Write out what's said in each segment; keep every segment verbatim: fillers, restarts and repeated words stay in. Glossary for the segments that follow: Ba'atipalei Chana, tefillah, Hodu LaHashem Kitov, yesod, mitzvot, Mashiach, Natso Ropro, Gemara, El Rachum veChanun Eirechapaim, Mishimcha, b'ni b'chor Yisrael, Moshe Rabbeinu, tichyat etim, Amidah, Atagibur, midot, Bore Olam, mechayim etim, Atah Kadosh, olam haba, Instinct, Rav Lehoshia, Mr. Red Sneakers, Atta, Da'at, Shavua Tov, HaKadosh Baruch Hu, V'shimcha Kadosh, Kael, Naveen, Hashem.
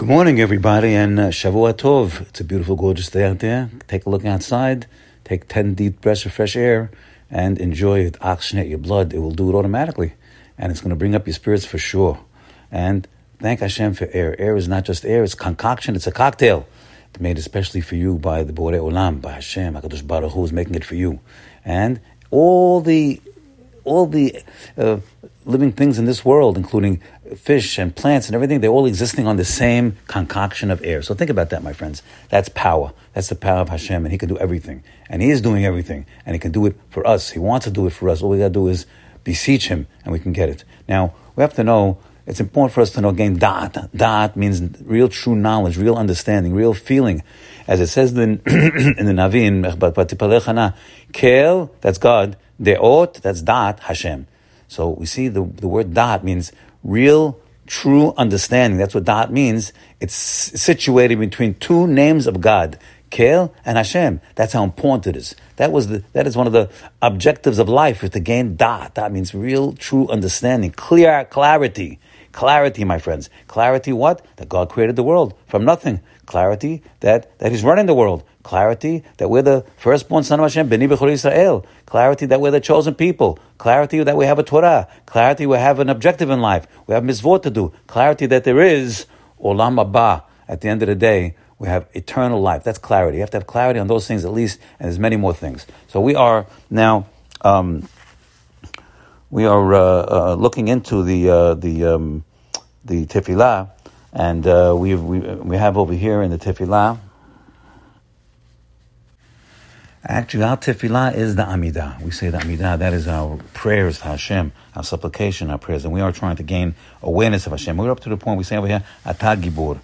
Good morning, everybody, and uh, Shavua Tov. It's a beautiful, gorgeous day out there. Take a look outside, take ten deep breaths of fresh air, and enjoy it. Oxygenate your blood. It will do it automatically, and it's going to bring up your spirits for sure. And thank Hashem for air. Air is not just air, it's concoction, it's a cocktail. It's made especially for you by the Bore Olam, by Hashem. HaKadosh Baruch Hu is making it for you. And all the all the uh, living things in this world, including fish and plants and everything, they're all existing on the same concoction of air. So think about that, my friends. That's power. That's the power of Hashem, and He can do everything. And He is doing everything, and He can do it for us. He wants to do it for us. All we got to do is beseech Him, and we can get it. Now, we have to know, it's important for us to know, again, Da'at. Da'at means real true knowledge, real understanding, real feeling. As it says in, in the Naveen, Ba'atipalei Chana, Kael, that's God, De'ot, that's Da'at, Hashem. So we see the, the word Da'at means real, true understanding. That's what Da'at means. It's situated between two names of God, Kael and Hashem. That's how important it is. That was the, that is one of the objectives of life, is to gain Da'at. That means real, true understanding, clear clarity. Clarity, my friends. Clarity what? That God created the world from nothing. Clarity that, that He's running the world. Clarity that we're the firstborn son of Hashem, b'ni b'chor Yisrael. Clarity that we're the chosen people. Clarity that we have a Torah. Clarity we have an objective in life. We have mitzvot to do. Clarity that there is olam haba. At the end of the day, we have eternal life. That's clarity. You have to have clarity on those things at least, and there's many more things. So we are now... Um, We are uh, uh, looking into the uh, the um, the tefillah, and uh, we we we have over here in the tefillah. Actually, our tefillah is the Amidah. We say the Amidah, that is our prayers to Hashem, our supplication, our prayers, and we are trying to gain awareness of Hashem. We're up to the point we say over here, Atagibur,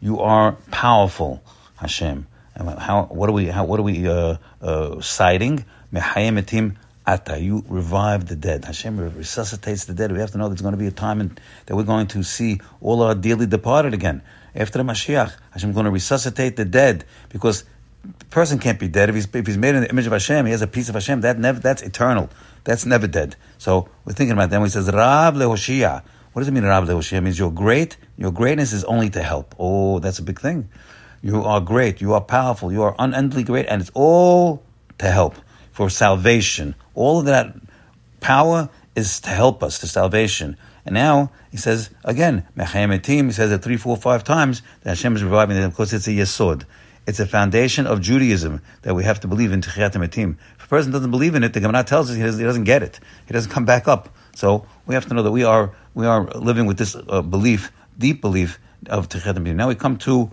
you are powerful, Hashem. And how? What are we? How? What are we uh, uh, citing? Mechayim etim. Atta, you revive the dead. Hashem resuscitates the dead. We have to know there's going to be a time in, that we're going to see all our dearly departed again. After the Mashiach, Hashem is going to resuscitate the dead, because the person can't be dead. If he's, if he's made in the image of Hashem, he has a piece of Hashem. That never, that's eternal. That's never dead. So we're thinking about that. When he says, Rav Lehoshia, what does it mean, Rav Lehoshia? It means you're great. Your greatness is only to help. Oh, that's a big thing. You are great. You are powerful. You are unendingly great. And it's all to help. For salvation. All of that power is to help us to salvation. And now he says again, mechayim etim. He says it three, four, five times that Hashem is reviving them. Of course, it's a yesod. It's a foundation of Judaism that we have to believe in, tichyat etim. If a person doesn't believe in it, the Gemara tells us he doesn't, he doesn't get it. He doesn't come back up. So we have to know that we are we are living with this uh, belief, deep belief of tichyat etim. Now we come to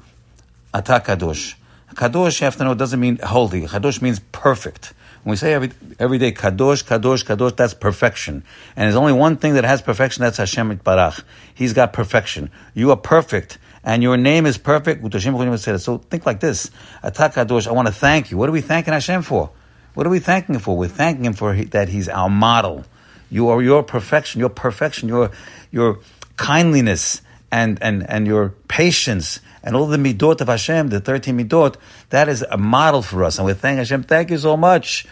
Atah Kadosh. Kadosh, you have to know, doesn't mean holy. Kadosh means perfect. When we say every, every day, Kadosh, Kadosh, Kadosh, that's perfection. And there's only one thing that has perfection, that's Hashem Barach. He's got perfection. You are perfect, and your name is perfect. So think like this. Atah Kadosh, I want to thank you. What are we thanking Hashem for? What are we thanking Him for? We're thanking Him for that He's our model. You are your perfection, your perfection, your your kindliness, and, and, and your patience, and all the midot of Hashem, the thirteen midot, that is a model for us. And we thank Hashem, thank you so much.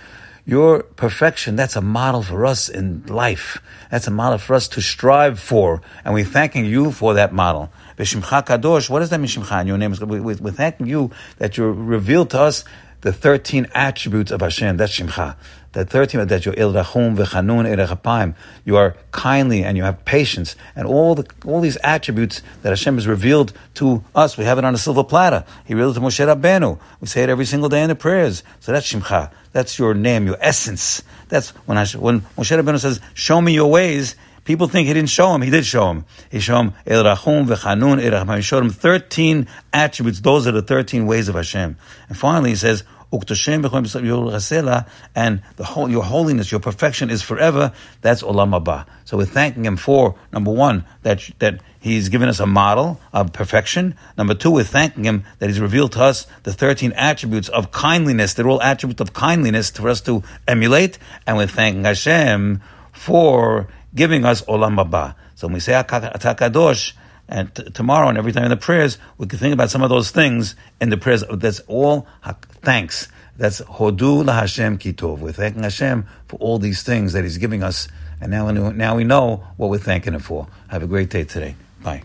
Your perfection, that's a model for us in life. That's a model for us to strive for. And we're thanking you for that model. V'shimcha Kadosh, what is that Mishimcha? In your name, we're thanking you that you revealed to us the thirteen attributes of Hashem. That's Shimcha. The thirteen, that you're El Rachum veChanun Eirechapaim. You are kindly and you have patience, and all the all these attributes that Hashem has revealed to us. We have it on a silver platter. He revealed it to Moshe Rabbeinu. We say it every single day in the prayers. So that's Shimcha. That's your name, your essence. That's when Hashem, when Moshe Rabbeinu says, "Show me your ways." People think he didn't show him. He did show him. He showed him El Rachum veChanun Eirechapaim. He showed him thirteen attributes. Those are the thirteen ways of Hashem. And finally, he says, and the whole, your holiness, your perfection is forever. That's olam haba. So we're thanking Him for, number one, that that He's given us a model of perfection. Number two, we're thanking Him that He's revealed to us the thirteen attributes of kindliness. They're all attributes of kindliness for us to emulate. And we're thanking Hashem for giving us olam haba. So when we say Atah Kadosh, and t- tomorrow and every time in the prayers, we can think about some of those things in the prayers. That's all ha- thanks. That's Hodu LaHashem Kitov. We're thanking Hashem for all these things that He's giving us. And now, now we know what we're thanking Him for. Have a great day today. Bye.